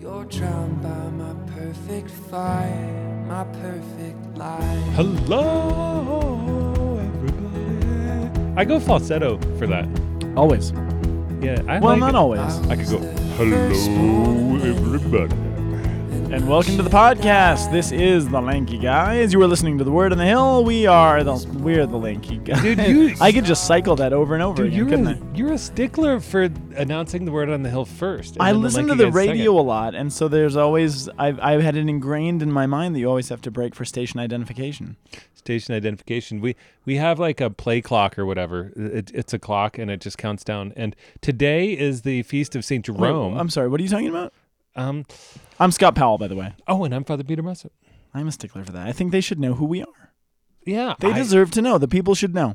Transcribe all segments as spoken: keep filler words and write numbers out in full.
You're drowned by my perfect fire, my perfect life. Hello, everybody. I go falsetto for that. Always. Yeah. I well, like not it. always. I could go, hello, everybody. And welcome to the podcast. This is the Lanky Guys. You are listening to the Word on the Hill. We are the we're the Lanky Guys. Dude, you, I could just cycle that over and over dude, again. You're couldn't a, I? You're a stickler for announcing the Word on the Hill first. I listen the to the radio second. a lot, and so there's always I've I've had it ingrained in my mind that you always have to break for station identification. Station identification. We we have like a play clock or whatever. It, it's a clock, and it just counts down. And today is the Feast of Saint Jerome. Wait, I'm sorry. What are you talking about? Um, I'm Scott Powell, by the way. Oh, and I'm Father Peter Musset. I'm a stickler for that. I think they should know who we are. Yeah. They I, deserve to know. The people should know.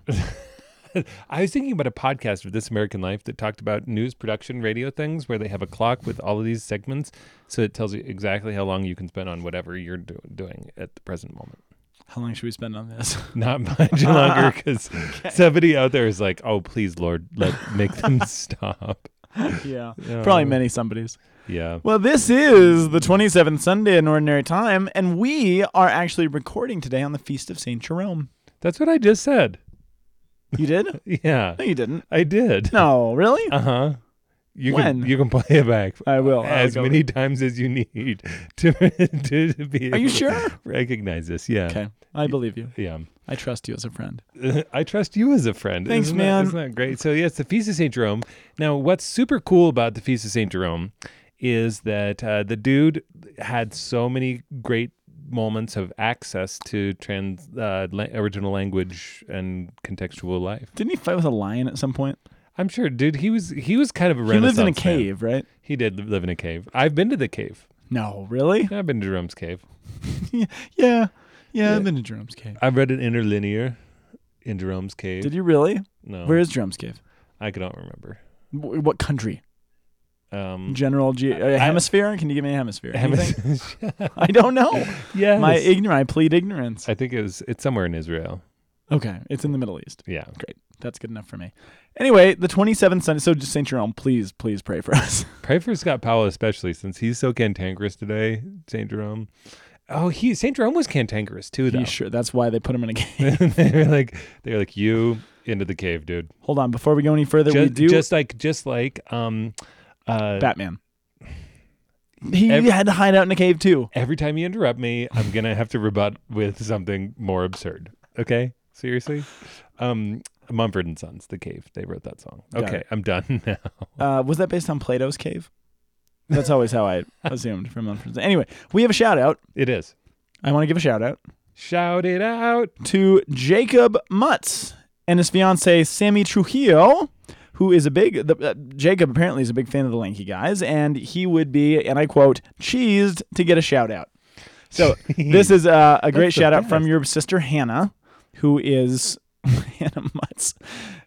I was thinking about a podcast of This American Life that talked about news production radio things where they have a clock with all of these segments, so it tells you exactly how long you can spend on whatever you're do- doing at the present moment. How long should we spend on this? Not much longer, because okay. somebody out there is like, oh, please, Lord, let make them stop. Yeah. Um, Probably many somebodies. Yeah. Well, this is the twenty-seventh Sunday in Ordinary Time, and we are actually recording today on the Feast of Saint Jerome. That's what I just said. You did? Yeah. No, you didn't. I did. No, really? Uh-huh. You when? Can, you can play it back. I will. As many with... times as you need to, to, to be able Are you sure? to recognize this. Yeah. Okay. I believe you. Yeah. I trust you as a friend. I trust you as a friend. Thanks, isn't man. That, isn't that great? So, yes, yeah, the Feast of Saint Jerome. Now, what's super cool about the Feast of Saint Jerome is that uh, the dude had so many great moments of access to trans uh, la- original language and contextual life. Didn't he fight with a lion at some point? I'm sure, dude. He was he was kind of a Renaissance. He lived in a cave, fan. right? He did live in a cave. I've been to the cave. No, really? Yeah, I've been to Jerome's cave. yeah, yeah, yeah, I've been to Jerome's cave. I've read an interlinear in Jerome's cave. Did you really? No. Where is Jerome's cave? I don't remember. W- what country? Um, General ge- uh, hemisphere? I, Can you give me a hemisphere? Hemisphere. I don't know. Yeah, my ignorant. I plead ignorance. I think it was. It's somewhere in Israel. Okay, it's in the Middle East. Yeah, great. That's good enough for me. Anyway, the twenty-seventh Sunday. So, just Saint Jerome, please, please pray for us. Pray for Scott Powell, especially since he's so cantankerous today. Saint Jerome. Oh, he Saint Jerome was cantankerous too, though. He sure. That's why they put him in a cave. they were like, they were like, you into the cave, dude. Hold on. Before we go any further, just, we do just like, just like, um. Uh, Batman. He every, had to hide out in a cave too. Every time you interrupt me, I'm going to have to rebut with something more absurd. Okay? Seriously? Um, Mumford and Sons, The Cave. They wrote that song. Got okay, it. I'm done now. Uh, was that based on Plato's cave? That's always how I assumed from Mumford and Sons. Anyway, we have a shout out. It is. I want to give a shout out. Shout it out. To Jacob Mutz and his fiance Sammy Trujillo. Who is a big, the, uh, Jacob apparently is a big fan of the Lanky Guys, and he would be, and I quote, cheesed to get a shout out. So this is uh, a great shout out from your sister Hannah, who is Hannah Mutz.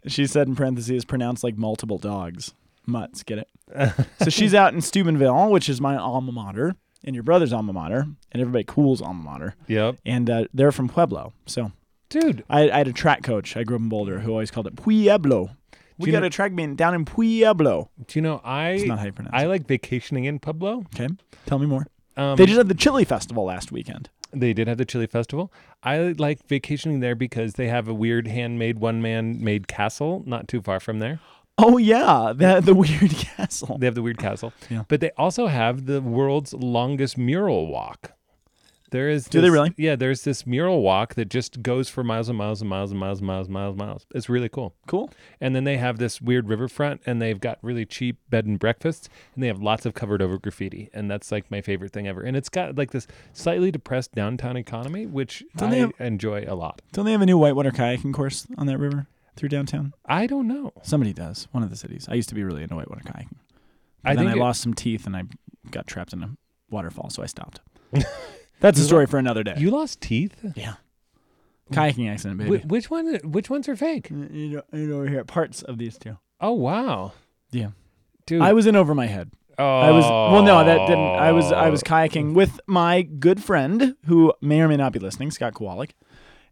She said in parentheses, pronounced like multiple dogs. Mutz, get it? So she's out in Steubenville, which is my alma mater, and your brother's alma mater, and everybody cool's alma mater. Yep. And uh, they're from Pueblo. So, dude, I, I had a track coach. I grew up in Boulder who always called it Pueblo. Do we got know, a track band down in Pueblo. Do you know, I it's not how you pronounce I it. like vacationing in Pueblo. Okay, tell me more. Um, they just had the Chili Festival last weekend. They did have the Chili Festival. I like vacationing there because they have a weird handmade, one-man-made castle not too far from there. Oh, yeah, the, the weird castle. They have the weird castle. Yeah. But they also have the world's longest mural walk. There is this, Do they really? Yeah, there's this mural walk that just goes for miles and miles and miles and miles and miles and miles and miles. It's really cool. Cool. And then they have this weird riverfront, and they've got really cheap bed and breakfasts, and they have lots of covered over graffiti, and that's like my favorite thing ever. And it's got like this slightly depressed downtown economy, which don't I have, enjoy a lot. Don't they have a new whitewater kayaking course on that river through downtown? I don't know. Somebody does. One of the cities. I used to be really into whitewater kayaking. I then think I it, lost some teeth, and I got trapped in a waterfall, so I stopped. That's a story for another day. You lost teeth? Yeah. Kayaking accident, baby. Wh- which one? Which ones are fake? You know, you know, here parts of these two. Oh, wow. Yeah. Dude. I was in over my head. Oh. I was, well, no, that didn't. I was I was kayaking with my good friend, who may or may not be listening, Scott Kowalik,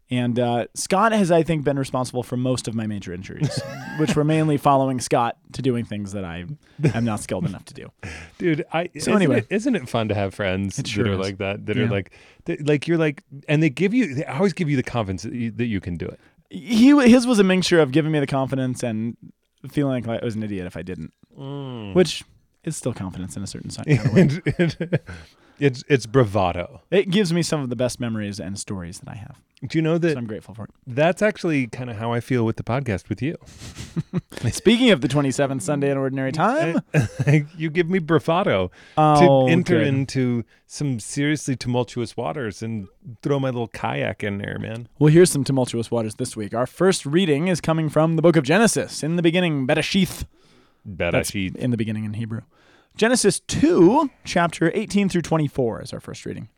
And uh, Scott has, I think, been responsible for most of my major injuries, which were mainly following Scott to doing things that I am not skilled enough to do. Dude, I, so isn't anyway, it, isn't it fun to have friends sure that are is. like that? That yeah. are like, that, like you're like, and they give you, they always give you the confidence that you, that you can do it. He his was a mixture of giving me the confidence and feeling like I was an idiot if I didn't, mm. which is still confidence in a certain kind of way. it, it, it's it's bravado. It gives me some of the best memories and stories that I have. Do you know that? So I'm grateful for it. That's actually kind of how I feel with the podcast with you. Speaking of the twenty-seventh Sunday in Ordinary Time, you give me bravado oh, to enter good. into some seriously tumultuous waters and throw my little kayak in there, man. Well, here's some tumultuous waters this week. Our first reading is coming from the book of Genesis. In the beginning, Bereshith. Bereshith. In the beginning in Hebrew. Genesis two, chapter eighteen through twenty-four is our first reading.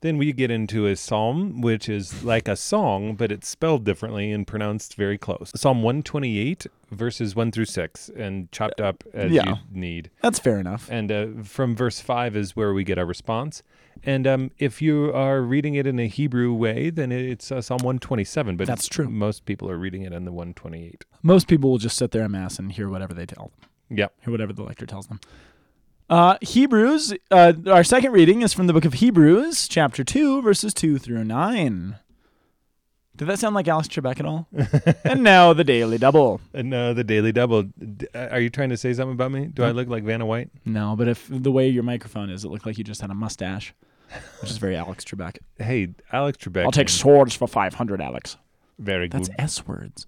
Then we get into a psalm, which is like a song, but it's spelled differently and pronounced very close. Psalm one twenty-eight, verses one through six, and chopped up as yeah, you need. That's fair enough. And uh, from verse five is where we get our response. And um, if you are reading it in a Hebrew way, then it's uh, Psalm one twenty-seven. But that's true. Most people are reading it in the one twenty-eight. Most people will just sit there in Mass and hear whatever they tell them. Yeah. Hear whatever the lector tells them. Uh, Hebrews, uh, our second reading is from the book of Hebrews, chapter two, verses two through nine. Did that sound like Alex Trebek at all? And now the Daily Double. And now the Daily Double. D- are you trying to say something about me? Do I look like Vanna White? No, but if the way your microphone is, it looked like you just had a mustache, which is very Alex Trebek. Hey, Alex Trebek. I'll take swords for five hundred, Alex. Very good. That's S words.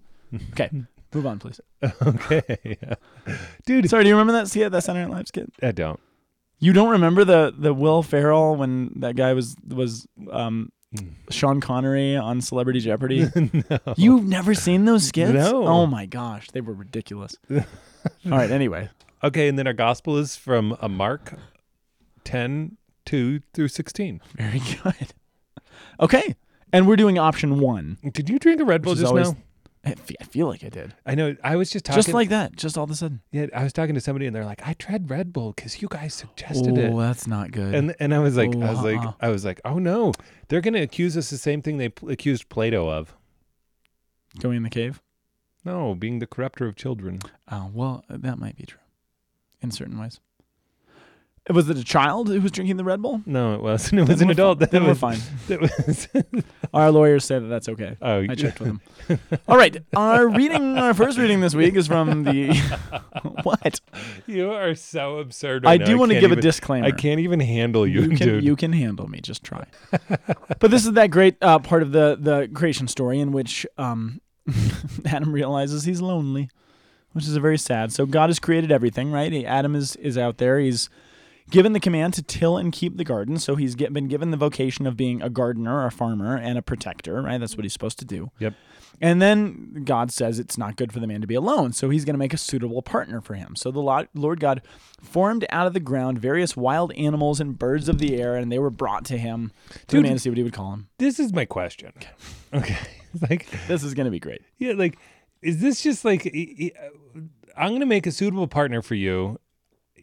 Okay. Move on, please. Okay. Yeah. Dude. Sorry, do you remember that? See, that Saturday Night Live skit? I don't. You don't remember the the Will Ferrell when that guy was, was um, mm. Sean Connery on Celebrity Jeopardy? No. You've never seen those skits? No. Oh, my gosh. They were ridiculous. All right, anyway. Okay, and then our gospel is from uh, Mark ten, two through sixteen. Very good. Okay, and we're doing option one. Did you drink a Red Bull just now? I feel like I did. I know. I was just talking. Just like that. Just all of a sudden. Yeah. I was talking to somebody and they're like, I tried Red Bull because you guys suggested oh, it. Oh, that's not good. And and I was like, oh, I was uh-uh. like, I was like, oh no, they're going to accuse us the same thing they pl- accused Plato of. Going in the cave? No, being the corrupter of children. Oh, well, that might be true in certain ways. Was it a child who was drinking the Red Bull? No, it wasn't. It was an adult. Fi- then we're fine. Was our lawyers say that that's okay. Oh, I checked with them. All right. Our reading, our first reading this week is from the... What? You are so absurd. Right I now. do want to give even, a disclaimer. I can't even handle you, you can, dude. You can handle me. Just try. But this is that great uh, part of the, the creation story in which um, Adam realizes he's lonely, which is a very sad. So God has created everything, right? Adam is, is out there. He's... given the command to till and keep the garden, so he's get, been given the vocation of being a gardener, a farmer, and a protector, right? That's what he's supposed to do. Yep. And then God says it's not good for the man to be alone, so he's going to make a suitable partner for him. So the Lord God formed out of the ground various wild animals and birds of the air, and they were brought to him, to Dude, man to see what he would call him. This is my question. Okay. Okay. Like, this is going to be great. Yeah, like, is this just like, I'm going to make a suitable partner for you,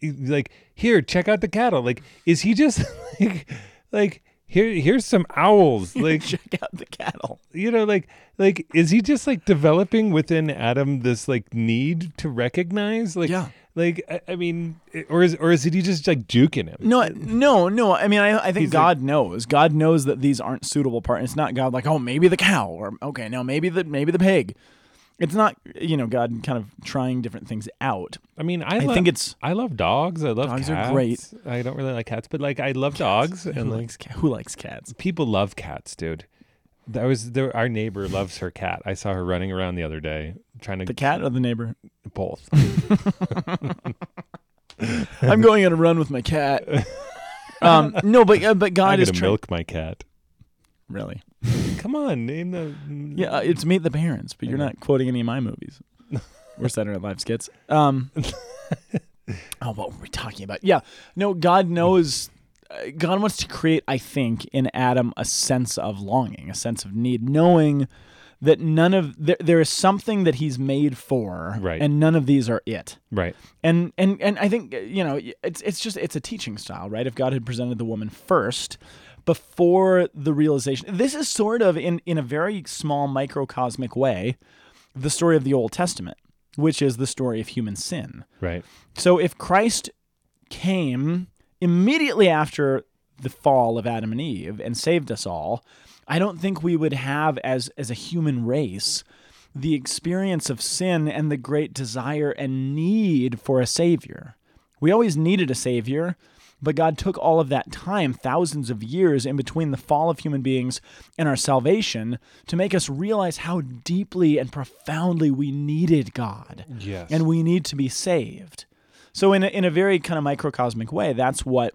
like, here, check out the cattle. Like, is he just like, like here, here's some owls. Like, check out the cattle. You know, like, like is he just like developing within Adam this like need to recognize? Like, yeah. Like, I, I mean, or is or is he just like juking him? No, no, no. I mean, I, I think He's God like, knows. God knows that these aren't suitable partners. It's not God like, oh, maybe the cow, or okay, no, maybe the maybe the pig. It's not, you know, God kind of trying different things out. I mean, I, I love, think it's I love dogs. I love dogs cats. Dogs are great. I don't really like cats, but like I love cats. dogs. Who and likes like, who likes cats? People love cats, dude. That was there, our neighbor loves her cat. I saw her running around the other day trying to the cat or the neighbor? Both. I'm going on a run with my cat. Um, no, but uh, but God I'm is trying to milk my cat. Really? Come on, name the... Yeah, it's Meet the Parents, but you're not quoting any of my movies. We're Saturday Night Live skits. Um, oh, what were we talking about? Yeah, no, God knows... Uh, God wants to create, I think, in Adam a sense of longing, a sense of need, knowing that none of... There, there is something that he's made for, right. And none of these are it. Right. And and and I think, you know, it's it's just, it's a teaching style, right? If God had presented the woman first... before the realization. This is sort of, in, in a very small microcosmic way, the story of the Old Testament, which is the story of human sin. Right. So if Christ came immediately after the fall of Adam and Eve and saved us all, I don't think we would have, as as a human race, the experience of sin and the great desire and need for a savior. We always needed a savior, but God took all of that time, thousands of years in between the fall of human beings and our salvation, to make us realize how deeply and profoundly we needed God. Yes. And we need to be saved. So in a, in a very kind of microcosmic way, that's what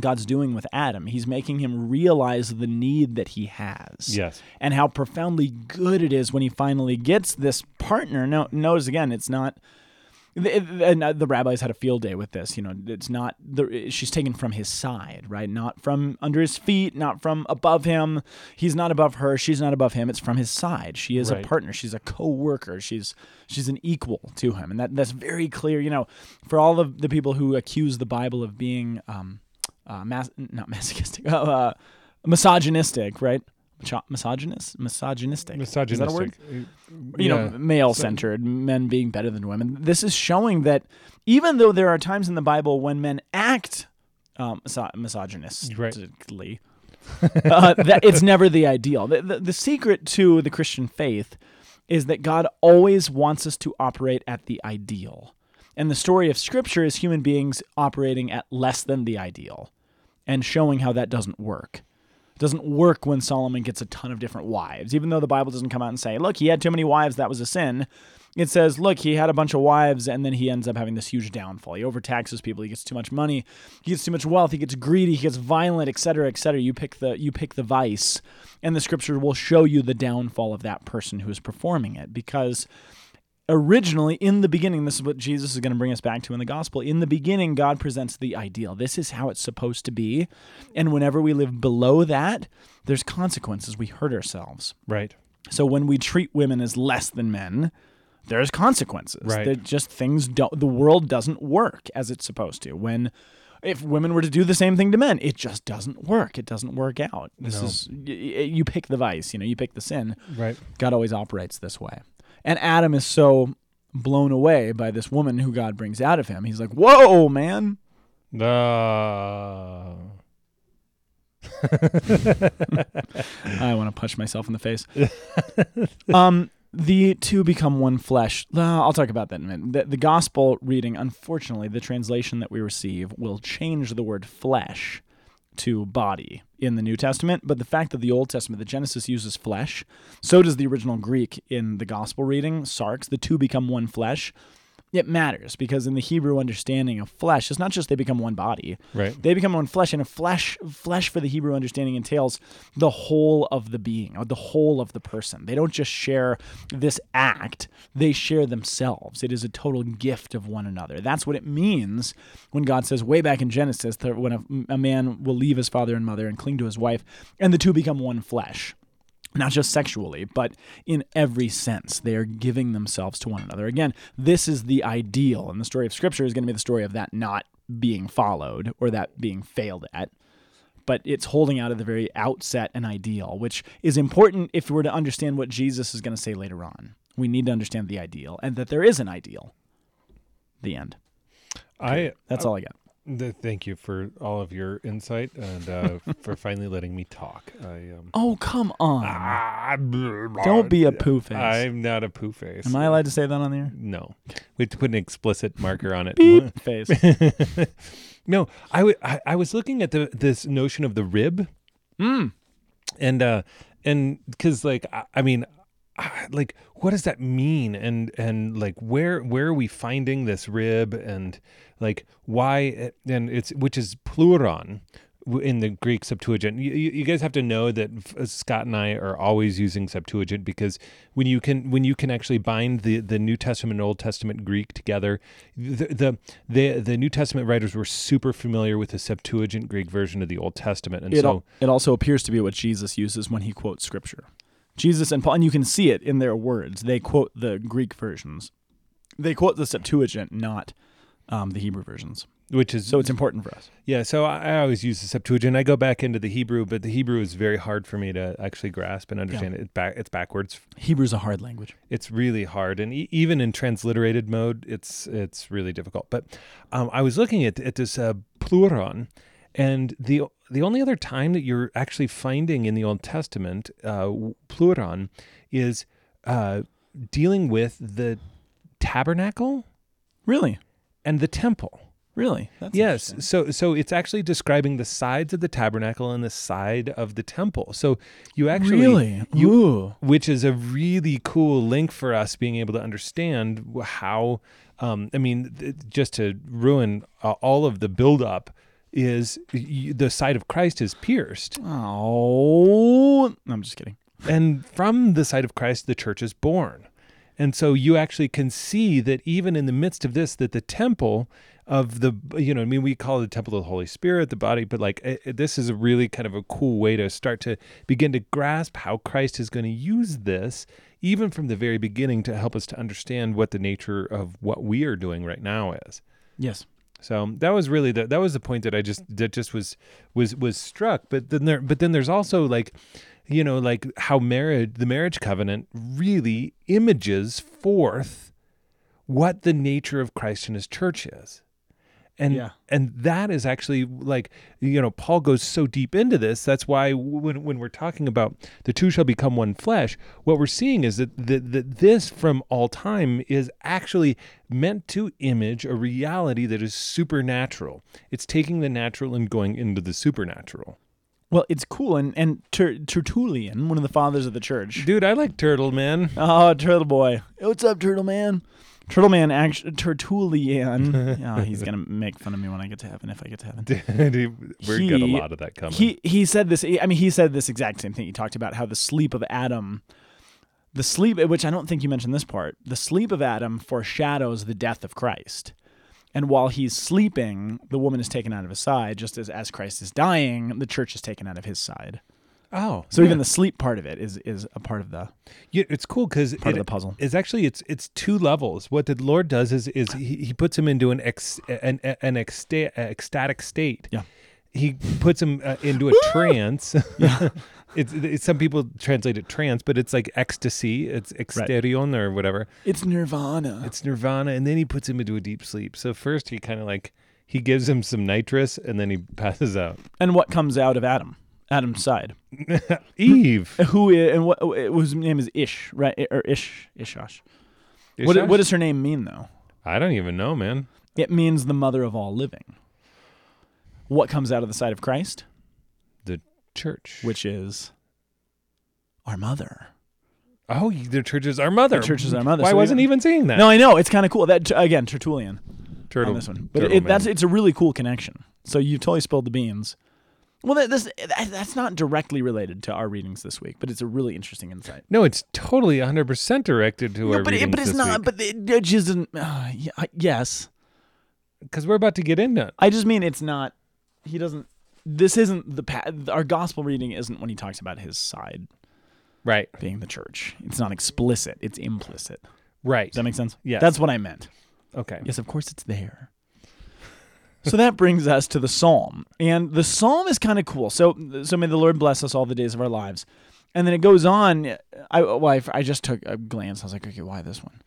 God's doing with Adam. He's making him realize the need that he has. Yes. And how profoundly good it is when he finally gets this partner. Now, notice again, it's not... And the rabbis had a field day with this. You know, it's not the, she's taken from his side, right? Not from under his feet, not from above him. He's not above her. She's not above him. It's from his side. She is right. A partner. She's a co-worker. She's she's an equal to him, and that that's very clear. You know, for all of the people who accuse the Bible of being um, uh, mas- not masochistic, uh, uh, misogynistic, right? Misogynist? Misogynistic. Misogynistic. Is that a word? Yeah. You know, male-centered, men being better than women. This is showing that even though there are times in the Bible when men act um, miso- misogynistically, right. uh, that it's never the ideal. The, the, the secret to the Christian faith is that God always wants us to operate at the ideal. And the story of Scripture is human beings operating at less than the ideal and showing how that doesn't work. Doesn't work when Solomon gets a ton of different wives. Even though the Bible doesn't come out and say, look, he had too many wives, that was a sin. It says, look, he had a bunch of wives, and then he ends up having this huge downfall. He overtaxes people, he gets too much money, he gets too much wealth, he gets greedy, he gets violent, et cetera, et cetera. You pick the, you pick the vice, and the Scripture will show you the downfall of that person who is performing it. Because originally, in the beginning, this is what Jesus is going to bring us back to in the gospel. In the beginning, God presents the ideal. This is how it's supposed to be. And whenever we live below that, there's consequences. We hurt ourselves. Right. So when we treat women as less than men, there's consequences. Right. They're just things don't, the world doesn't work as it's supposed to. When if women were to do the same thing to men, it just doesn't work. It doesn't work out. This no. is you pick the vice, you know, you pick the sin. Right. God always operates this way. And Adam is so blown away by this woman who God brings out of him. He's like, whoa, man. Uh... I want to punch myself in the face. um, the two become one flesh. I'll talk about that in a minute. The, the gospel reading, unfortunately, the translation that we receive will change the word flesh to body in the New Testament, but the fact that the Old Testament, the Genesis uses flesh, so does the original Greek in the gospel reading, sarx, the two become one flesh, it matters, because in the Hebrew understanding of flesh, it's not just they become one body, right? They become one flesh, and a flesh, flesh for the Hebrew understanding entails the whole of the being, or the whole of the person. They don't just share this act, they share themselves. It is a total gift of one another. That's what it means when God says way back in Genesis that when a, a man will leave his father and mother and cling to his wife, and the two become one flesh. Not just sexually, but in every sense. They are giving themselves to one another. Again, this is the ideal, and the story of Scripture is going to be the story of that not being followed or that being failed at, but it's holding out at the very outset an ideal, which is important if we're to understand what Jesus is going to say later on. We need to understand the ideal and that there is an ideal. The end. Okay, I. That's I, all I got. Thank you for all of your insight and uh, for finally letting me talk. I, um, oh, come on. Ah, don't be a poo face. I'm not a poo face. Am I allowed to say that on the air? No. We have to put an explicit marker on it. Beep face. No, I, w- I, I was looking at the, this notion of the rib. Mm. And uh, and because, like, I, I mean, I, like, what does that mean? And, and like, where where are we finding this rib? And... Like why, and it's, which is pluron in the Greek Septuagint. You, you guys have to know that Scott and I are always using Septuagint, because when you can when you can actually bind the, the New Testament and Old Testament Greek together, the, the the the New Testament writers were super familiar with the Septuagint Greek version of the Old Testament, and it so al- it also appears to be what Jesus uses when he quotes Scripture. Jesus and Paul, and you can see it in their words. They quote the Greek versions. They quote the Septuagint, not. Um, the Hebrew versions. Which is so it's important for us. Yeah, so I, I always use the Septuagint. I go back into the Hebrew, but the Hebrew is very hard for me to actually grasp and understand. Yeah. It back it's backwards. Hebrew's a hard language. It's really hard, and e- even in transliterated mode, it's it's really difficult. But um, I was looking at at this uh, pluron, and the the only other time that you're actually finding in the Old Testament uh, pluron is uh, dealing with the tabernacle, really, and the temple. Really? That's yes. So so it's actually describing the sides of the tabernacle and the side of the temple. So you actually... Really? You, Ooh. Which is a really cool link for us being able to understand how... Um, I mean, th- just to ruin uh, all of the buildup is y- the side of Christ is pierced. Oh. No, I'm just kidding. And from the side of Christ, the church is born. And so you actually can see that even in the midst of this, that the temple... of the, you know, I mean, we call it the temple of the Holy Spirit, the body, but like it, it, this is a really kind of a cool way to start to begin to grasp how Christ is going to use this, even from the very beginning, to help us to understand what the nature of what we are doing right now is. Yes. So that was really the, that was the point that I just, that just was, was, was struck. But then there, but then there's also like, you know, like how marriage, the marriage covenant really images forth what the nature of Christ and his church is. And yeah. and that is actually like, you know, Paul goes so deep into this. That's why when when we're talking about the two shall become one flesh, what we're seeing is that, that, that this from all time is actually meant to image a reality that is supernatural. It's taking the natural and going into the supernatural. Well, it's cool, and, and Ter- Tertullian, one of the fathers of the church. Dude, I like Turtle Man. Oh, Turtle Boy. What's up, Turtle Man? Turtle Man, actually, Tertullian. Oh, he's going to make fun of me when I get to heaven, if I get to heaven. We're he, got a lot of that coming. He he said this, I mean, he said this exact same thing. He talked about how the sleep of Adam, the sleep, which I don't think you mentioned this part, the sleep of Adam foreshadows the death of Christ. And while he's sleeping, the woman is taken out of his side, just as, as Christ is dying, the church is taken out of his side. Oh, so yeah. Even the sleep part of it is is a part of the. Yeah, it's cool because part it, of the puzzle is actually it's it's two levels. What the Lord does is is he, he puts him into an ex an an exta- ecstatic state. Yeah, he puts him uh, into a trance. Yeah. It's, it's some people translate it trance, but it's like ecstasy. It's exterion right. Or whatever. It's nirvana. It's nirvana, and then he puts him into a deep sleep. So first he kind of like he gives him some nitrous, and then he passes out. And what comes out of Adam? Adam's side, Eve, who is, and what whose name is Ish, right? Or Ish, Ishash. Ishash? What, what does her name mean, though? I don't even know, man. It means the mother of all living. What comes out of the side of Christ? The church, which is our mother. Oh, the church is our mother. The church is our mother. Why so wasn't even seeing that? No, I know it's kind of cool. That again, Tertullian, Turtle, on this one, but it, that's it's a really cool connection. So you totally spilled the beans. Well, this, that's not directly related to our readings this week, but it's a really interesting insight. No, it's totally one hundred percent directed to no, our but readings it, but it's this not, week. But it, it just isn't, uh, yeah, yes. Because we're about to get into it. I just mean it's not, he doesn't, this isn't the, our gospel reading isn't when he talks about his side. Right. Being the church. It's not explicit, it's implicit. Right. Does that make sense? Yeah. That's what I meant. Okay. Yes, of course it's there. So that brings us to the psalm. And the psalm is kind of cool. So so may the Lord bless us all the days of our lives. And then it goes on. I, well, I, I just took a glance. I was like, okay, why this one?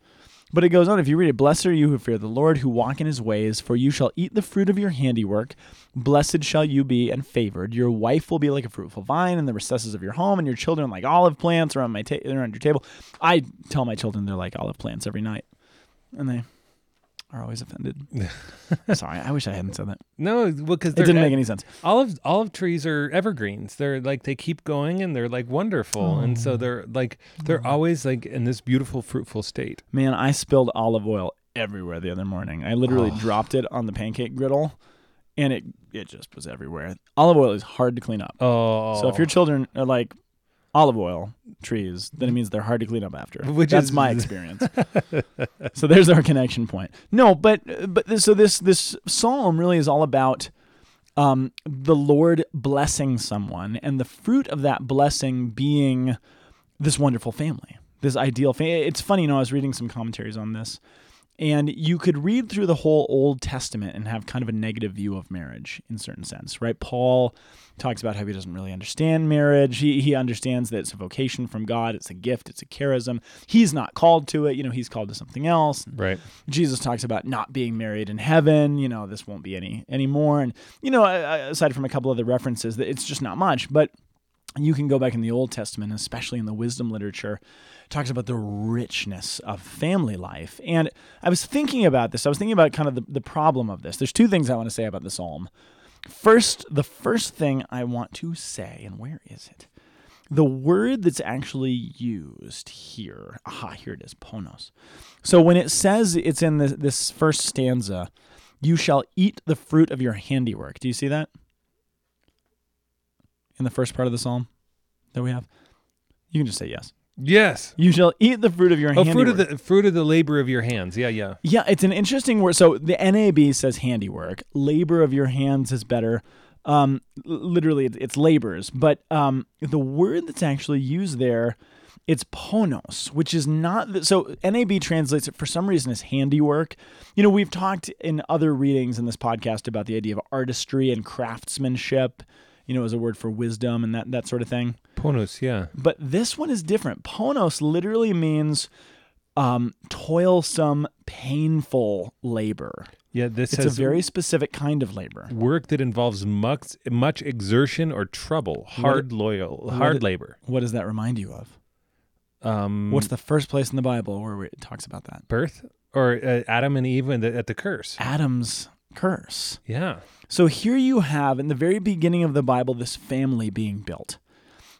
But it goes on. If you read it, blessed are you who fear the Lord, who walk in his ways, for you shall eat the fruit of your handiwork. Blessed shall you be and favored. Your wife will be like a fruitful vine in the recesses of your home, and your children like olive plants are on my ta- they're on your table. I tell my children they're like olive plants every night. And they... are always offended. Sorry, I wish I hadn't said that. No, well, because it didn't make any sense. Olive olive trees are evergreens. They're like they keep going and they're like wonderful, oh. And so they're like they're oh. always like in this beautiful fruitful state. Man, I spilled olive oil everywhere the other morning. I literally oh. dropped it on the pancake griddle, and it it just was everywhere. Olive oil is hard to clean up. Oh, so if your children are like. Olive oil trees, then it means they're hard to clean up after. Which That's is... my experience. So there's our connection point. No, but but this, so this this psalm really is all about um, the Lord blessing someone and the fruit of that blessing being this wonderful family, this ideal family. It's funny, you know, I was reading some commentaries on this, And you could read through the whole Old Testament and have kind of a negative view of marriage in a certain sense, right? Paul talks about how he doesn't really understand marriage. He he understands that it's a vocation from God. It's a gift. It's a charism. He's not called to it. You know, he's called to something else. Right. Jesus talks about not being married in heaven. You know, this won't be any anymore. And, you know, aside from a couple other references, it's just not much. But you can go back in the Old Testament, especially in the wisdom literature, talks about the richness of family life. And I was thinking about this. I was thinking about kind of the, the problem of this. There's two things I want to say about the psalm. First, the first thing I want to say, and where is it? The word that's actually used here. Aha, here it is, ponos. So when it says it's in this, this first stanza, you shall eat the fruit of your handiwork. Do you see that? In the first part of the psalm that we have, you can just say yes. Yes. You shall eat the fruit of your oh, handiwork. Fruit of the fruit of the labor of your hands. Yeah, yeah. Yeah, it's an interesting word. So the N A B says handiwork. Labor of your hands is better. Um, literally, it's labors. But um, the word that's actually used there, it's ponos, which is not... The, so N A B translates it for some reason as handiwork. You know, we've talked in other readings in this podcast about the idea of artistry and craftsmanship. You know, as a word for wisdom and that, that sort of thing. Ponos, yeah. But this one is different. Ponos literally means um, toilsome, painful labor. Yeah, this it's a very specific kind of labor. Work that involves much, much exertion or trouble. Hard what, loyal, hard what, labor. What does that remind you of? Um, What's the first place in the Bible where it talks about that? Birth or uh, Adam and Eve and the, at the curse. Adam's curse. Yeah. So here you have, in the very beginning of the Bible, this family being built.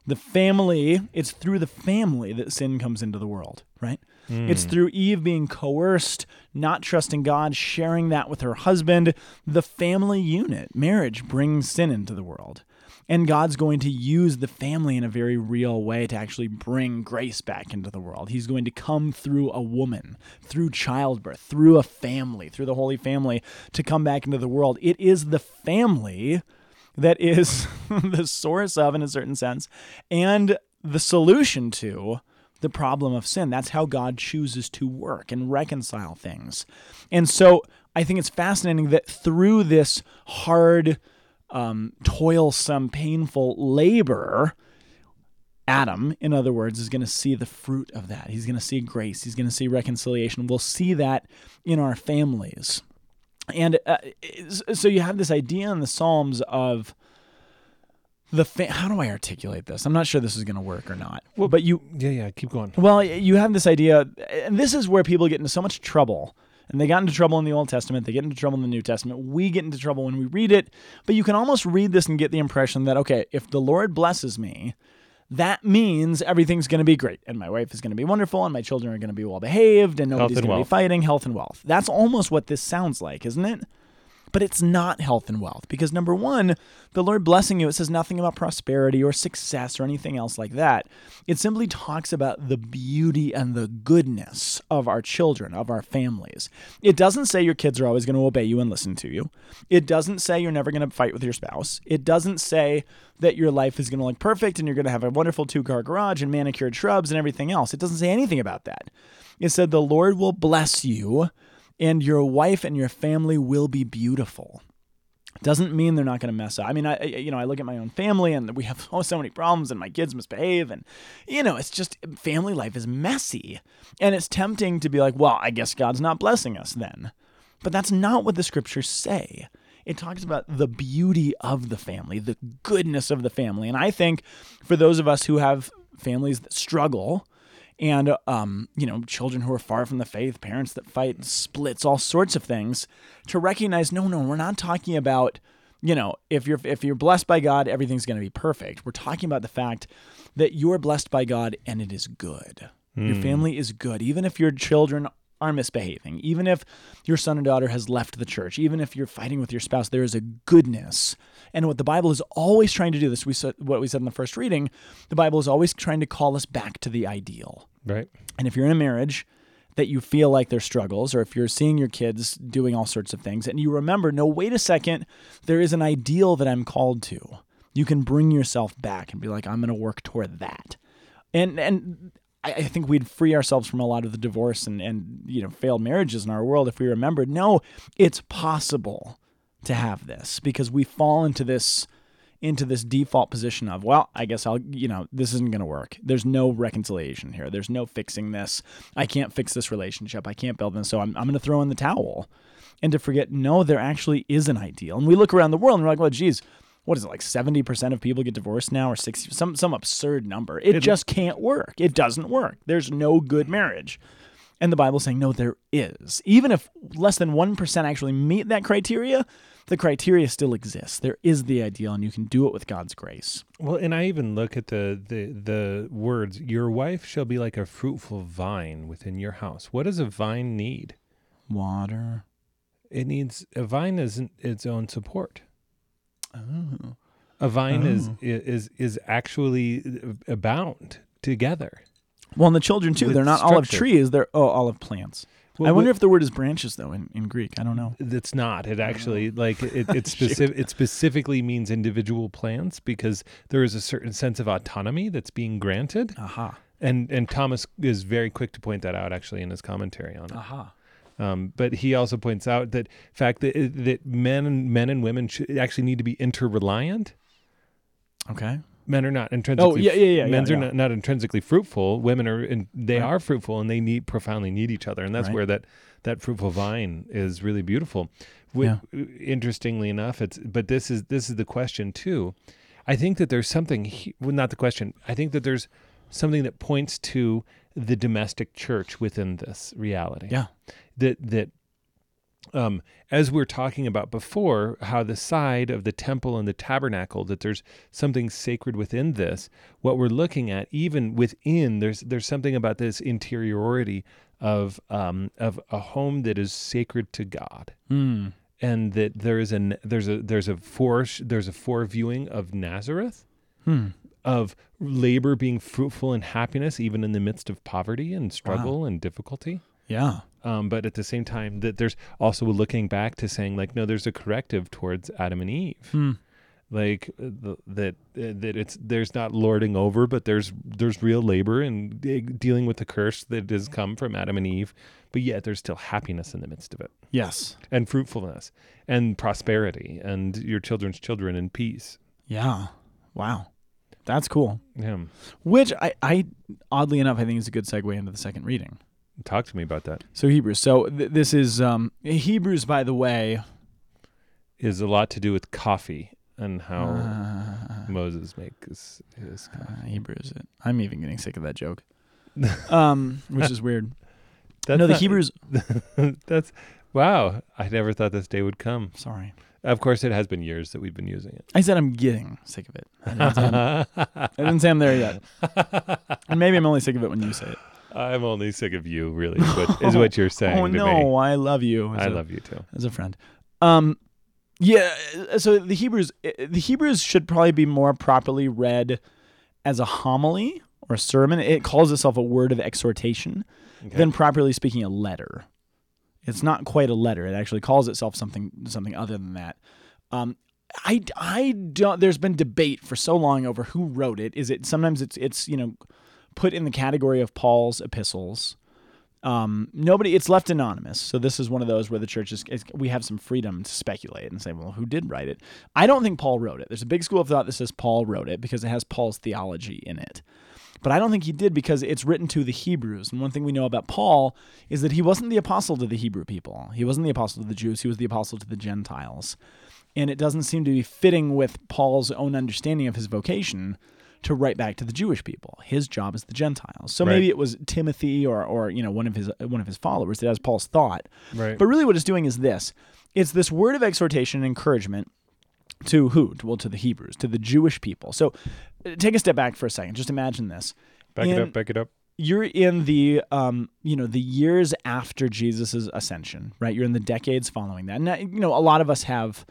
The family, it's through the family that sin comes into the world, right? Mm. It's through Eve being coerced, not trusting God, sharing that with her husband. The family unit, marriage, brings sin into the world. And God's going to use the family in a very real way to actually bring grace back into the world. He's going to come through a woman, through childbirth, through a family, through the Holy Family to come back into the world. It is the family that is the source of, in a certain sense, and the solution to the problem of sin. That's how God chooses to work and reconcile things. And so I think it's fascinating that through this hard Um, toilsome, painful labor, Adam, in other words, is going to see the fruit of that. He's going to see grace. He's going to see reconciliation. We'll see that in our families. And uh, so you have this idea in the Psalms of the fa- how do I articulate this? I'm not sure this is going to work or not. Well, but you yeah yeah keep going. Well, you have this idea, and this is where people get into so much trouble. And they got into trouble in the Old Testament. They get into trouble in the New Testament. We get into trouble when we read it. But you can almost read this and get the impression that, okay, if the Lord blesses me, that means everything's going to be great. And my wife is going to be wonderful. And my children are going to be well-behaved. And nobody's going to be fighting. Health and wealth. That's almost what this sounds like, isn't it? But it's not health and wealth. Because number one, the Lord blessing you, it says nothing about prosperity or success or anything else like that. It simply talks about the beauty and the goodness of our children, of our families. It doesn't say your kids are always going to obey you and listen to you. It doesn't say you're never going to fight with your spouse. It doesn't say that your life is going to look perfect and you're going to have a wonderful two-car garage and manicured shrubs and everything else. It doesn't say anything about that. It said the Lord will bless you, and your wife and your family will be beautiful. Doesn't mean they're not going to mess up. I mean, I you know, I look at my own family, and we have oh, so many problems, and my kids misbehave, and, you know, it's just family life is messy. And it's tempting to be like, well, I guess God's not blessing us then. But that's not what the scriptures say. It talks about the beauty of the family, the goodness of the family. And I think for those of us who have families that struggle, and, um, you know, children who are far from the faith, parents that fight, splits, all sorts of things, to recognize, no, no, we're not talking about, you know, if you're if you're blessed by God, everything's going to be perfect. We're talking about the fact that you're blessed by God and it is good. Mm. Your family is good, even if your children are misbehaving, even if your son and daughter has left the church, even if you're fighting with your spouse, there is a goodness. And what the Bible is always trying to do, this we said, what we said in the first reading, the Bible is always trying to call us back to the ideal. Right. And if you're in a marriage that you feel like there's struggles, or if you're seeing your kids doing all sorts of things, and you remember, no, wait a second, there is an ideal that I'm called to. You can bring yourself back and be like, I'm going to work toward that. And and I, I think we'd free ourselves from a lot of the divorce and, and, you know, failed marriages in our world if we remembered, no, it's possible to have this, because we fall into this into this default position of, well, I guess I'll, you know, this isn't going to work. There's no reconciliation here. There's no fixing this. I can't fix this relationship. I can't build this. So I'm, I'm going to throw in the towel, and to forget, no, there actually is an ideal. And we look around the world and we're like, well, geez, what is it, like seventy percent of people get divorced now, or sixty, some, some absurd number. It, it just can't work. It doesn't work. There's no good marriage. And the Bible's saying, no, there is. Even if less than one percent actually meet that criteria, the criteria still exists. There is the ideal, and you can do it with God's grace. Well, and I even look at the the, the words, your wife shall be like a fruitful vine within your house. What does a vine need? Water. It needs, a vine isn't its own support. Oh. A vine oh. is is is actually bound together. Well, and the children too. It's they're not structured. Olive trees. They're oh, olive plants. Well, I wonder what, if the word is branches though in, in Greek. I don't know. It's not. It actually like it, it specific. It specifically means individual plants, because there is a certain sense of autonomy that's being granted. Aha. Uh-huh. And and Thomas is very quick to point that out actually in his commentary on it. Aha. Uh-huh. Um, but he also points out that fact that that men men and women should actually need to be interreliant. Okay. Men are not intrinsically. Oh yeah, yeah, yeah. Men's yeah, yeah. are not, not intrinsically fruitful. Women are, and they right. are fruitful, and they need profoundly need each other, and that's right. where that, that fruitful vine is really beautiful. With, yeah. Interestingly enough, it's but this is this is the question too. I think that there's something. He, well, not the question. I think that there's something that points to the domestic church within this reality. Yeah. That that. Um, as we were talking about before, how the side of the temple and the tabernacle, that there's something sacred within this, what we're looking at, even within, there's there's something about this interiority of um, of a home that is sacred to God, mm. and that there is an there's a there's a fore, there's a foreviewing of Nazareth, mm. of labor being fruitful in happiness, even in the midst of poverty and struggle wow. and difficulty. Yeah. Um, but at the same time, that there's also looking back to saying, like, no, there's a corrective towards Adam and Eve, mm. like the, that that it's there's not lording over, but there's there's real labor and uh, dealing with the curse that has come from Adam and Eve. But yet there's still happiness in the midst of it. Yes, and fruitfulness and prosperity and your children's children and peace. Yeah. Wow. That's cool. Yeah. Which I, I oddly enough, I think is a good segue into the second reading. Talk to me about that. So Hebrews. So th- this is um, Hebrews, by the way, is a lot to do with coffee and how uh, Moses makes his coffee. Uh, Hebrews. It. I'm even getting sick of that joke, um, which is weird. That's no, the not, Hebrews. That's wow. I never thought this day would come. Sorry. Of course, it has been years that we've been using it. I said I'm getting sick of it. I didn't, I didn't say I'm there yet. And maybe I'm only sick of it when you say it. I'm only sick of you, really, but is what you're saying. oh, to no, me. I love you. I a, love you too, as a friend. Um, yeah. So the Hebrews, the Hebrews should probably be more properly read as a homily or a sermon. It calls itself a word of exhortation, okay. than properly speaking a letter. It's not quite a letter. It actually calls itself something something other than that. Um, I, I don't. There's been debate for so long over who wrote it. Is it sometimes it's it's you know. put in the category of Paul's epistles. Um, nobody, it's left anonymous. So this is one of those where the church is, is, we have some freedom to speculate and say, well, who did write it? I don't think Paul wrote it. There's a big school of thought that says Paul wrote it because it has Paul's theology in it. But I don't think he did, because it's written to the Hebrews. And one thing we know about Paul is that he wasn't the apostle to the Hebrew people. He wasn't the apostle to the Jews. He was the apostle to the Gentiles. And it doesn't seem to be fitting with Paul's own understanding of his vocation to write back to the Jewish people. His job is the Gentiles. So right. maybe it was Timothy or or you know one of his one of his followers that has Paul's thought. Right. But really what it's doing is this. It's this word of exhortation and encouragement to who? Well, to the Hebrews, to the Jewish people. So take a step back for a second. Just imagine this. Back in, it up, back it up. You're in the um, you know, the years after Jesus' ascension, right? You're in the decades following that. And you know, a lot of us have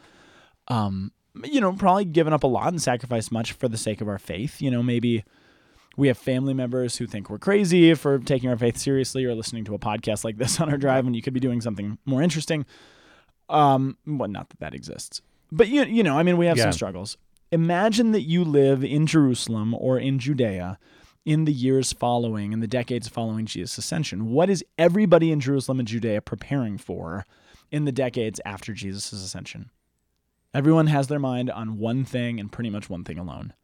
um you know, probably given up a lot and sacrificed much for the sake of our faith. You know, maybe we have family members who think we're crazy for taking our faith seriously or listening to a podcast like this on our drive when you could be doing something more interesting. Um, well, not that that exists. But, you, you know, I mean, we have yeah. some struggles. Imagine that you live in Jerusalem or in Judea in the years following, in the decades following Jesus' ascension? What is everybody in Jerusalem and Judea preparing for in the decades after Jesus' ascension? Everyone has their mind on one thing and pretty much one thing alone.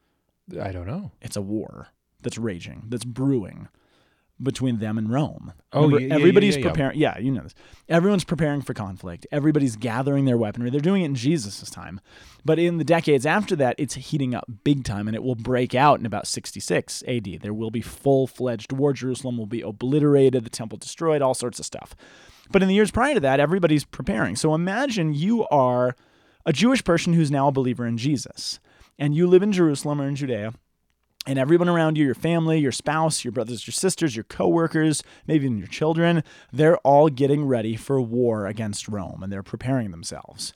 I don't know. It's a war that's raging, that's brewing between them and Rome. Oh, Remember, yeah, everybody's yeah, yeah, yeah, preparing. Yeah. yeah, you know this. Everyone's preparing for conflict. Everybody's gathering their weaponry. They're doing it in Jesus' time. But in the decades after that, it's heating up big time, and it will break out in about sixty-six A D. There will be full-fledged war. Jerusalem will be obliterated, the temple destroyed, all sorts of stuff. But in the years prior to that, everybody's preparing. So imagine you are a Jewish person who's now a believer in Jesus, and you live in Jerusalem or in Judea, and everyone around you, your family, your spouse, your brothers, your sisters, your coworkers, maybe even your children, they're all getting ready for war against Rome, and they're preparing themselves.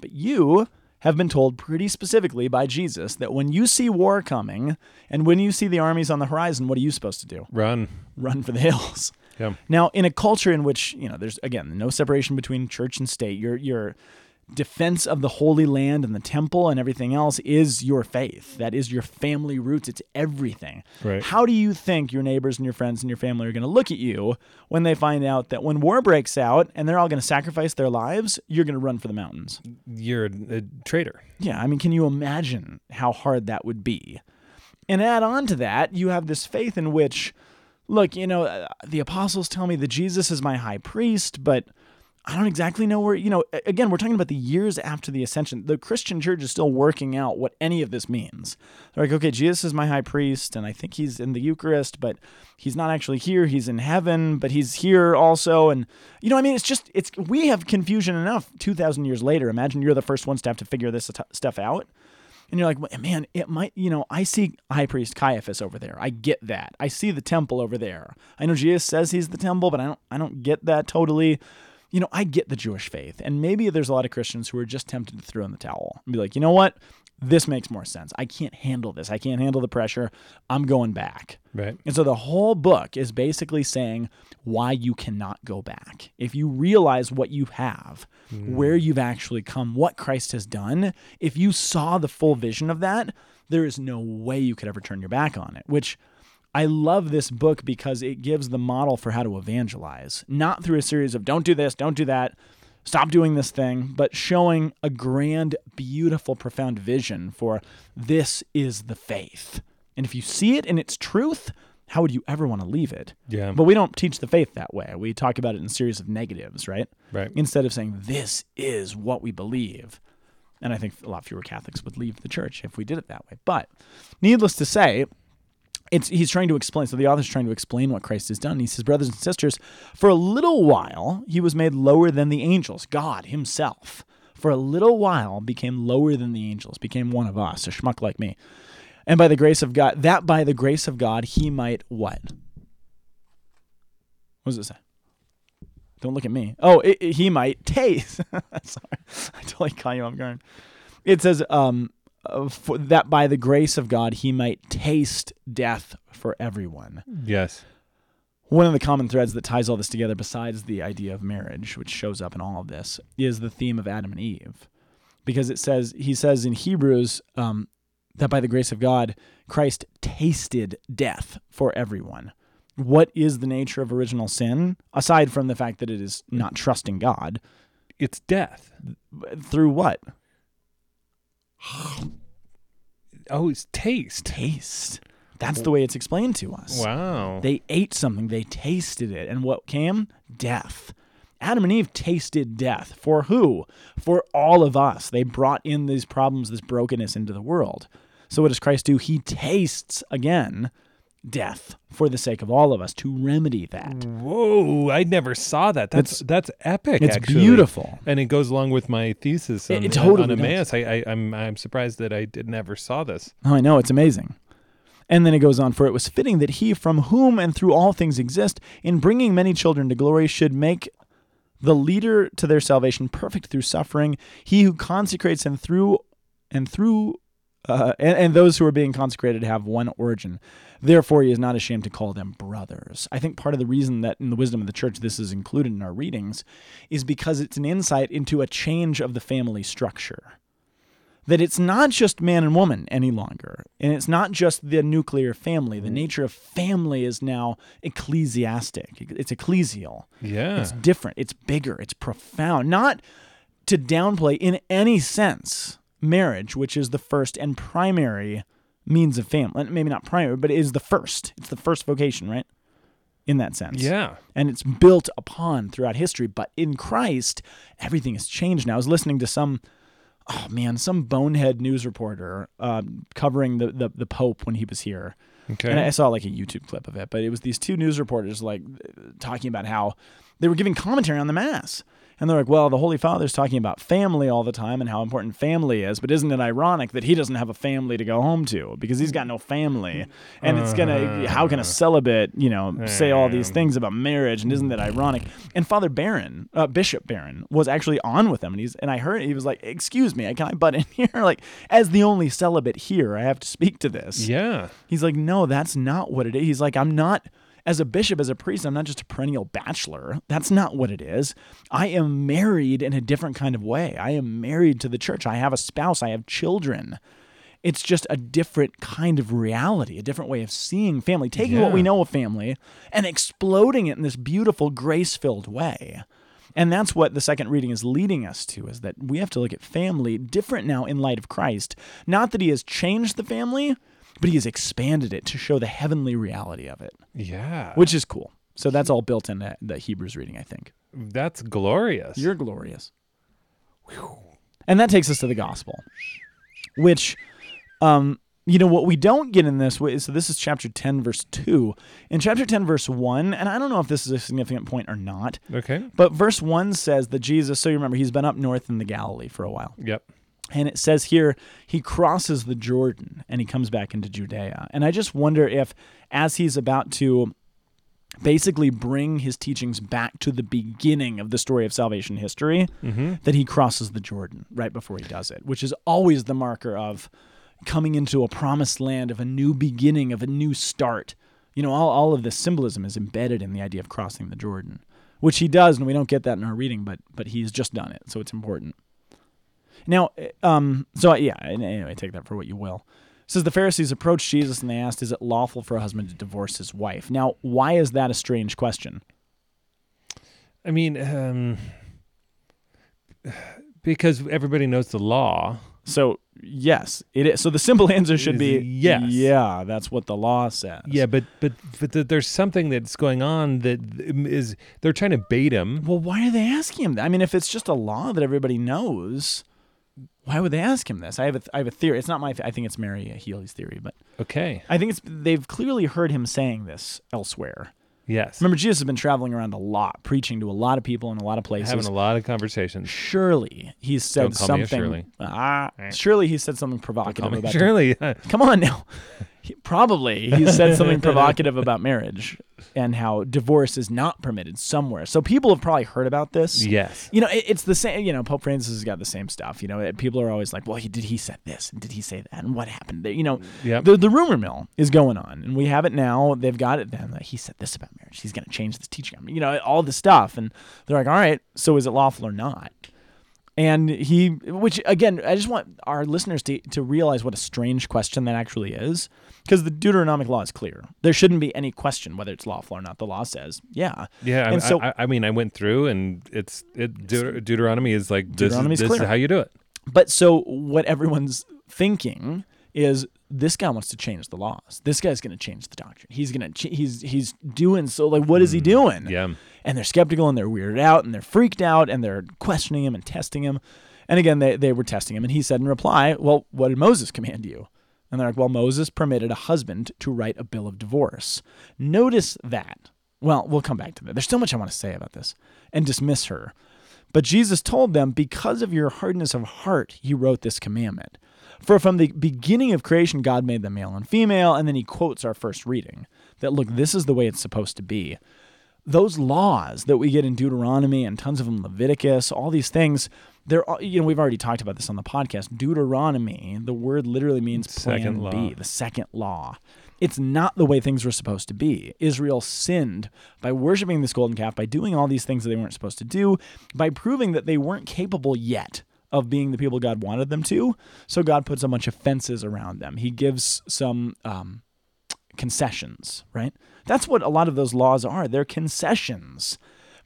But you have been told pretty specifically by Jesus that when you see war coming and when you see the armies on the horizon, what are you supposed to do? Run. Run for the hills. Yeah. Now, in a culture in which, you know, there's, again, no separation between church and state, you're you're... defense of the Holy Land and the temple and everything else is your faith. That is your family roots. It's everything. Right. How do you think your neighbors and your friends and your family are going to look at you when they find out that when war breaks out and they're all going to sacrifice their lives, you're going to run for the mountains? You're a traitor. Yeah. I mean, can you imagine how hard that would be? And add on to that, you have this faith in which, look, you know, the apostles tell me that Jesus is my high priest, but I don't exactly know where, you know, again, we're talking about the years after the ascension. The Christian church is still working out what any of this means. They're like, okay, Jesus is my high priest, and I think he's in the Eucharist, but he's not actually here. He's in heaven, but he's here also. And, you know, I mean, it's just, it's we have confusion enough two thousand years later. Imagine you're the first ones to have to figure this stuff out. And you're like, man, it might, you know, I see high priest Caiaphas over there. I get that. I see the temple over there. I know Jesus says he's the temple, but I don't, I don't get that totally. You know, I get the Jewish faith, and maybe there's a lot of Christians who are just tempted to throw in the towel and be like, you know what? This makes more sense. I can't handle this. I can't handle the pressure. I'm going back. Right. And so the whole book is basically saying why you cannot go back. If you realize what you have, mm. where you've actually come, what Christ has done, if you saw the full vision of that, there is no way you could ever turn your back on it, which I love this book because it gives the model for how to evangelize, not through a series of don't do this, don't do that, stop doing this thing, but showing a grand, beautiful, profound vision for this is the faith. And if you see it in its truth, how would you ever want to leave it? Yeah. But we don't teach the faith that way. We talk about it in a series of negatives, right? Right. Instead of saying this is what we believe. And I think a lot fewer Catholics would leave the church if we did it that way. But needless to say, It's, he's trying to explain, so the author's trying to explain what Christ has done. He says, brothers and sisters, for a little while, he was made lower than the angels. God himself, for a little while, became lower than the angels, became one of us, a schmuck like me. And by the grace of God, that by the grace of God, he might what? What does it say? Don't look at me. Oh, it, it, he might taste. Sorry, I totally caught you off guard. It says, um, Uh, for that by the grace of God, he might taste death for everyone. Yes. One of the common threads that ties all this together, besides the idea of marriage, which shows up in all of this, is the theme of Adam and Eve. Because it says, he says in Hebrews, um, that by the grace of God, Christ tasted death for everyone. What is the nature of original sin? Aside from the fact that it is not trusting God. It's death. Through what? Oh, it's taste. Taste. That's the way it's explained to us. Wow. They ate something. They tasted it. And what came? Death. Adam and Eve tasted death. For who? For all of us. They brought in these problems, this brokenness into the world. So what does Christ do? He tastes again death for the sake of all of us to remedy that. Whoa, I never saw that. That's it's, that's epic, it's actually. It's beautiful. And it goes along with my thesis on, it, it totally on Emmaus. I, I, I'm, I'm surprised that I did, never saw this. Oh, I know. It's amazing. And then it goes on, for it was fitting that he from whom and through all things exist in bringing many children to glory should make the leader to their salvation perfect through suffering. He who consecrates and through and through Uh, and, and those who are being consecrated have one origin. Therefore, he is not ashamed to call them brothers. I think part of the reason that in the wisdom of the church this is included in our readings is because it's an insight into a change of the family structure. that it's not just man and woman any longer, and it's not just the nuclear family. The nature of family is now ecclesiastic. It's ecclesial. Yeah. It's different. It's bigger. It's profound. Not to downplay in any sense marriage, which is the first and primary means of family. Maybe not primary, but it is the first. It's the first vocation, right? In that sense. Yeah. And it's built upon throughout history. But in Christ, everything has changed now. I was listening to some... Oh man, some bonehead news reporter uh, covering the, the the Pope when he was here. Okay. And I saw like a YouTube clip of it, but it was these two news reporters like talking about how they were giving commentary on the Mass. And they're like, well, the Holy Father's talking about family all the time and how important family is, but isn't it ironic that he doesn't have a family to go home to because he's got no family? And it's going to, how can a celibate, you know, say all these things about marriage, and isn't that ironic? And Father Barron, uh, Bishop Barron, was actually on with him, and he's and I heard, he was like, excuse me, can I butt in here? Like, as the only celibate here, I have to speak to this. Yeah. He's like, no, that's not what it is. He's like, I'm not... As a bishop, as a priest, I'm not just a perennial bachelor. That's not what it is. I am married in a different kind of way. I am married to the church. I have a spouse. I have children. It's just a different kind of reality, a different way of seeing family, taking yeah. what we know of family and exploding it in this beautiful, grace-filled way. And that's what the second reading is leading us to, is that we have to look at family different now in light of Christ. Not that he has changed the family, but he has expanded it to show the heavenly reality of it. Yeah. Which is cool. So that's all built into the Hebrews reading, I think. That's glorious. You're glorious. Whew. And that takes us to the gospel, which, um, you know, what we don't get in this way, so this is chapter ten, verse two. In chapter ten, verse one, and I don't know if this is a significant point or not. Okay. But verse one says that Jesus, so you remember, he's been up north in the Galilee for a while. Yep. And it says here, he crosses the Jordan and he comes back into Judea. And I just wonder if, as he's about to basically bring his teachings back to the beginning of the story of salvation history, mm-hmm. that he crosses the Jordan right before he does it, which is always the marker of coming into a promised land, of a new beginning, of a new start. You know, all, all of this symbolism is embedded in the idea of crossing the Jordan, which he does, and we don't get that in our reading, but but he's just done it, so it's important. Now, um, so yeah, anyway, take that for what you will. It says, the Pharisees approached Jesus and they asked, is it lawful for a husband to divorce his wife? Now, why is that a strange question? I mean, um, because everybody knows the law. So, yes, it is. So the simple answer should be, yes. Yeah, that's what the law says. Yeah, but but, but the, there's something that's going on that is, they're trying to bait him. Well, why are they asking him that? I mean, if it's just a law that everybody knows... Why would they ask him this? I have a th- I have a theory. It's not my. Th- I think it's Mary Healy's theory, but okay. I think it's they've clearly heard him saying this elsewhere. Yes. Remember, Jesus has been traveling around a lot, preaching to a lot of people in a lot of places, having a lot of conversations. Surely he's said Don't call something. Me a Shirley. Uh, surely he said something provocative about Shirley. Come on now. He, probably he said something provocative about marriage and how divorce is not permitted somewhere. So people have probably heard about this. Yes. You know, it, it's the same. You know, Pope Francis has got the same stuff. You know, it, people are always like, well, he, did he say this? And did he say that? And what happened? You know, yep. the, the rumor mill is going on. And we have it now. They've got it then. Like, he said this about marriage. He's going to change this teaching. I mean, you know, all this stuff. And they're like, all right, so is it lawful or not? And he, which again, I just want our listeners to, to realize what a strange question that actually is, because the Deuteronomic law is clear. There shouldn't be any question whether it's lawful or not. The law says, yeah. Yeah, and I, so, I, I mean, I went through, and it's it, De- Deuterononomy is like, this, is, this is how you do it. But so what everyone's thinking is, this guy wants to change the laws. This guy's going to change the doctrine. He's going to ch- he's he's doing so. Like, what is he doing? Yeah. And they're skeptical and they're weirded out and they're freaked out and they're questioning him and testing him. And again, they they were testing him, and he said in reply, "Well, what did Moses command you?" And they're like, "Well, Moses permitted a husband to write a bill of divorce." Notice that. Well, we'll come back to that. There's so much I want to say about this and dismiss her. But Jesus told them, "Because of your hardness of heart, he wrote this commandment." For from the beginning of creation, God made them male and female, and then he quotes our first reading that, look, this is the way it's supposed to be. Those laws that we get in Deuteronomy and tons of them, Leviticus, all these things, they're all, you know, we've already talked about this on the podcast. Deuteronomy, the word literally means plan B, the second law. It's not the way things were supposed to be. Israel sinned by worshiping this golden calf, by doing all these things that they weren't supposed to do, by proving that they weren't capable yet of being the people God wanted them to. So God puts a bunch of fences around them. He gives some um, concessions, right? That's what a lot of those laws are. They're concessions,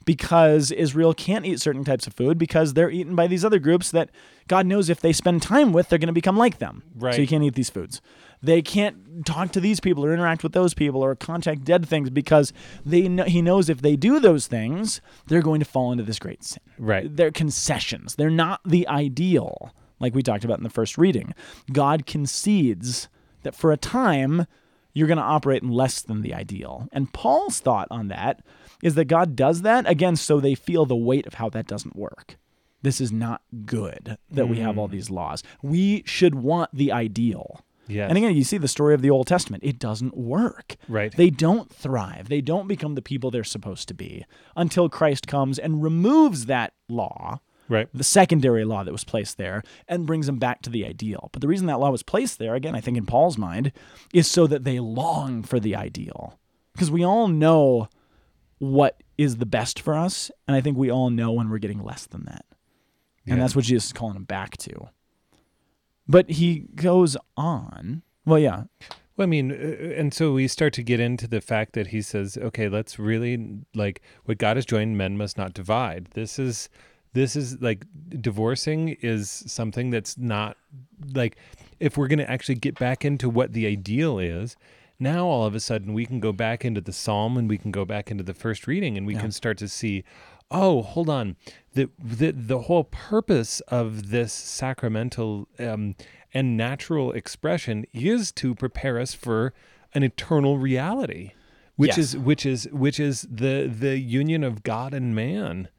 because Israel can't eat certain types of food because they're eaten by these other groups that God knows if they spend time with, they're going to become like them. Right. So you can't eat these foods. They can't talk to these people or interact with those people or contact dead things because they know, he knows if they do those things, they're going to fall into this great sin. Right. They're concessions. They're not the ideal, like we talked about in the first reading. God concedes that for a time, you're going to operate in less than the ideal. And Paul's thought on that is that God does that, again, so they feel the weight of how that doesn't work. This is not good that mm. we have all these laws. We should want the ideal. Yes. And again, you see the story of the Old Testament. It doesn't work. Right. They don't thrive. They don't become the people they're supposed to be until Christ comes and removes that law, right, the secondary law that was placed there, and brings them back to the ideal. But the reason that law was placed there, again, I think in Paul's mind, is so that they long for the ideal. Because we all know what is the best for us, and I think we all know when we're getting less than that. Yeah. And that's what Jesus is calling them back to. But he goes on. Well, yeah. Well, I mean, and so we start to get into the fact that he says, okay, let's really, like, what God has joined, men must not divide. This is, this is like, divorcing is something that's not, like, if we're going to actually get back into what the ideal is, now all of a sudden we can go back into the Psalm and we can go back into the first reading and we yeah. can start to see, oh, hold on, the, the the whole purpose of this sacramental um, and natural expression is to prepare us for an eternal reality, which yes. is which is which is the the union of God and man,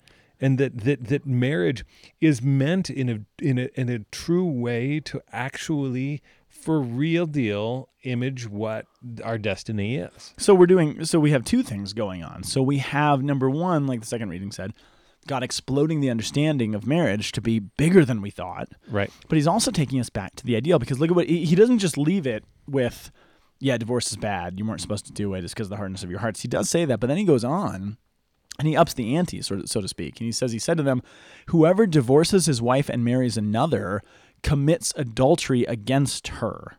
and that that, that marriage is meant in a, in a in a true way to actually, for real deal, image what our destiny is. So we're doing, so we have two things going on. So we have, number one, like the second reading said, God exploding the understanding of marriage to be bigger than we thought. Right. But he's also taking us back to the ideal, because look at what, he doesn't just leave it with, yeah, divorce is bad, you weren't supposed to do it, it's because of the hardness of your hearts. He does say that, but then he goes on and he ups the ante, so to speak. And he says, he said to them, whoever divorces his wife and marries another commits adultery against her.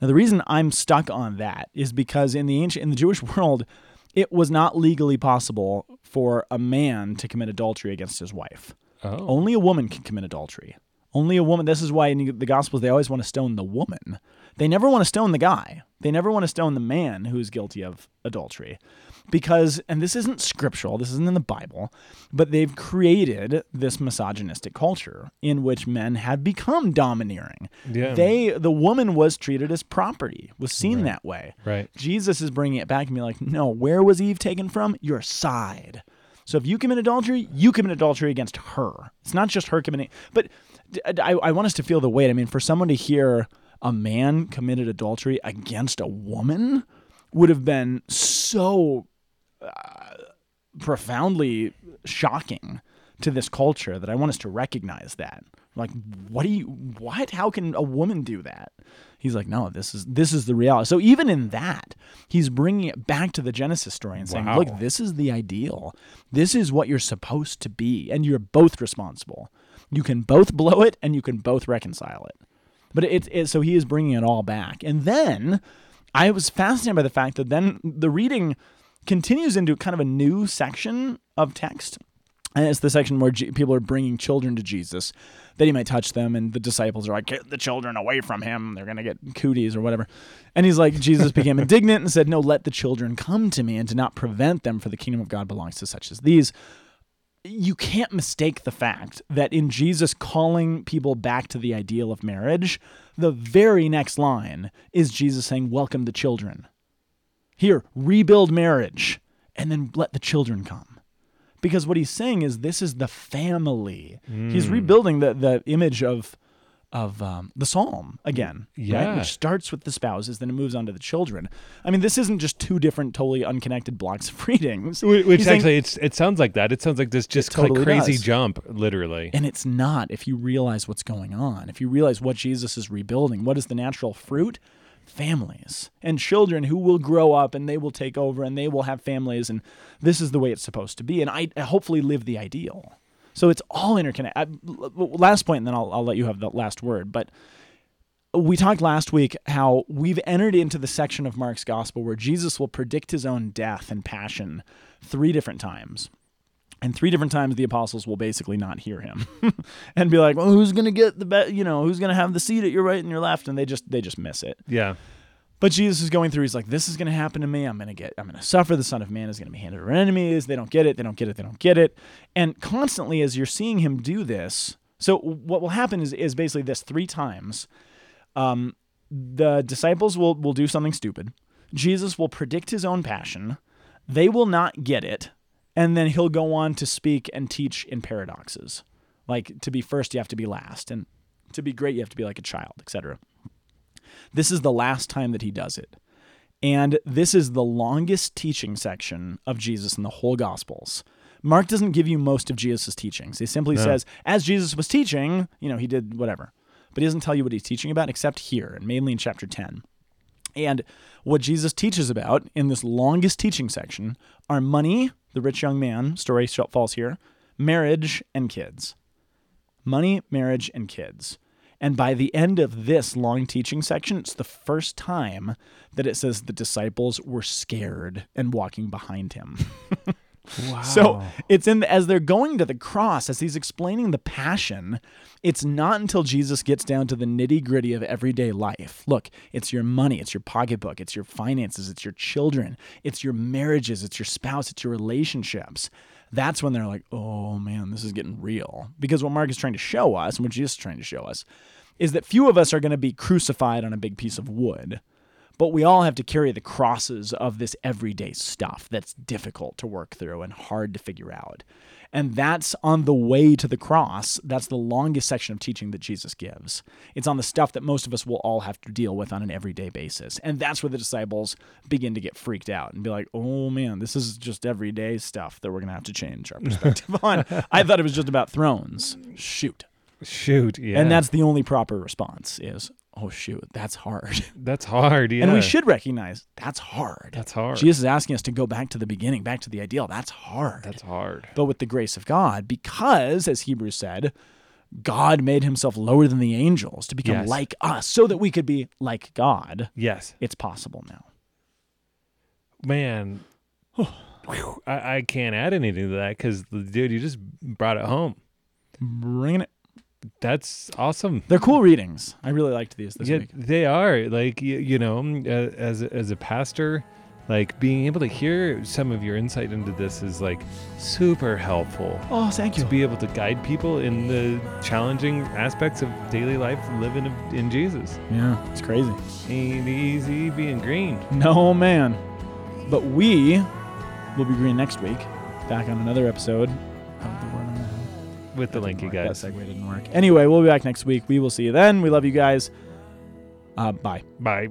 Now, the reason I'm stuck on that is because in the ancient, in the Jewish world, it was not legally possible for a man to commit adultery against his wife. Oh. Only a woman can commit adultery. Only a woman. This is why in the Gospels, they always want to stone the woman. They never want to stone the guy. They never want to stone the man who's guilty of adultery. Because, and this isn't scriptural, this isn't in the Bible, but they've created this misogynistic culture in which men had become domineering. Yeah. They, the woman was treated as property, was seen right. that way. Right. Jesus is bringing it back and being like, no, where was Eve taken from? Your side. So if you commit adultery, you commit adultery against her. It's not just her committing, but I, I want us to feel the weight. I mean, for someone to hear a man committed adultery against a woman would have been so uh, profoundly shocking to this culture that I want us to recognize that. Like, what do you, what, how can a woman do that? He's like, no, this is, this is the reality. So even in that, he's bringing it back to the Genesis story and saying, wow. look, this is the ideal. This is what you're supposed to be. And you're both responsible. You can both blow it and you can both reconcile it. But it's it, so he is bringing it all back. And then I was fascinated by the fact that then the reading continues into kind of a new section of text. And it's the section where G- people are bringing children to Jesus that he might touch them. And the disciples are like, get the children away from him. They're going to get cooties or whatever. And he's like, Jesus became indignant and said, no, let the children come to me and do not prevent them, for the kingdom of God belongs to such as these. You can't mistake the fact that in Jesus calling people back to the ideal of marriage, the very next line is Jesus saying, welcome the children. Here, rebuild marriage, and then let the children come. Because what he's saying is this is the family. Mm. He's rebuilding the, the image of of um, the Psalm again, yeah. right? Which starts with the spouses, then it moves on to the children. I mean, this isn't just two different, totally unconnected blocks of readings. Which He's actually, saying, it's, it sounds like that. It sounds like this just totally like crazy does. Jump, literally. And it's not, if you realize what's going on, if you realize what Jesus is rebuilding, what is the natural fruit? Families and children who will grow up and they will take over and they will have families. And this is the way it's supposed to be. And I, I hopefully live the ideal. So it's all interconnected. Last point, and then I'll, I'll let you have the last word. But we talked last week how we've entered into the section of Mark's gospel where Jesus will predict his own death and passion three different times. And three different times the apostles will basically not hear him and be like, well, who's going to get the, be- you know, who's going to have the seat at your right and your left? And they just, they just miss it. Yeah. But Jesus is going through, he's like, this is going to happen to me. I'm going to get, I'm going to suffer. The Son of Man is going to be handed over enemies. They don't get it. They don't get it. They don't get it. And constantly as you're seeing him do this, so what will happen is, is basically this three times. Um, the disciples will, will do something stupid. Jesus will predict his own passion. They will not get it. And then he'll go on to speak and teach in paradoxes. Like, to be first, you have to be last. And to be great, you have to be like a child, et cetera. This is the last time that he does it. And this is the longest teaching section of Jesus in the whole Gospels. Mark doesn't give you most of Jesus' teachings. He simply no. says, as Jesus was teaching, you know, he did whatever. But he doesn't tell you what he's teaching about, except here, and mainly in chapter ten. And what Jesus teaches about in this longest teaching section are money, the rich young man, story falls here, marriage, and kids. Money, marriage, and kids. And by the end of this long teaching section, it's the first time that it says the disciples were scared and walking behind him. Wow. So it's in the, as they're going to the cross, as he's explaining the passion, it's not until Jesus gets down to the nitty gritty of everyday life. Look, it's your money, it's your pocketbook, it's your finances, it's your children, it's your marriages, it's your spouse, it's your relationships. That's when they're like, oh man, this is getting real. Because what Mark is trying to show us, and what Jesus is trying to show us, is that few of us are going to be crucified on a big piece of wood. But we all have to carry the crosses of this everyday stuff that's difficult to work through and hard to figure out. And that's on the way to the cross. That's the longest section of teaching that Jesus gives. It's on the stuff that most of us will all have to deal with on an everyday basis. And that's where the disciples begin to get freaked out and be like, oh man, this is just everyday stuff that we're going to have to change our perspective on. I thought it was just about thrones. Shoot. Shoot, yeah. And that's the only proper response is, oh, shoot, that's hard. That's hard, yeah. And we should recognize that's hard. That's hard. Jesus is asking us to go back to the beginning, back to the ideal. That's hard. That's hard. But with the grace of God, because, as Hebrews said, God made himself lower than the angels to become yes. like us so that we could be like God. Yes. It's possible now. Man, I, I can't add anything to that because, dude, you just brought it home. Bringing it. That's awesome. They're cool readings. I really liked these this yeah, week. They are. Like, you, you know, as, as a pastor, like being able to hear some of your insight into this is like super helpful. Oh, thank you. To be able to guide people in the challenging aspects of daily life, living in Jesus. Yeah, it's crazy. Ain't easy being green. No, man. But we will be green next week, back on another episode. With the Lanky Guys. That segue didn't work. Anyway, we'll be back next week. We will see you then. We love you guys. Uh, bye. Bye.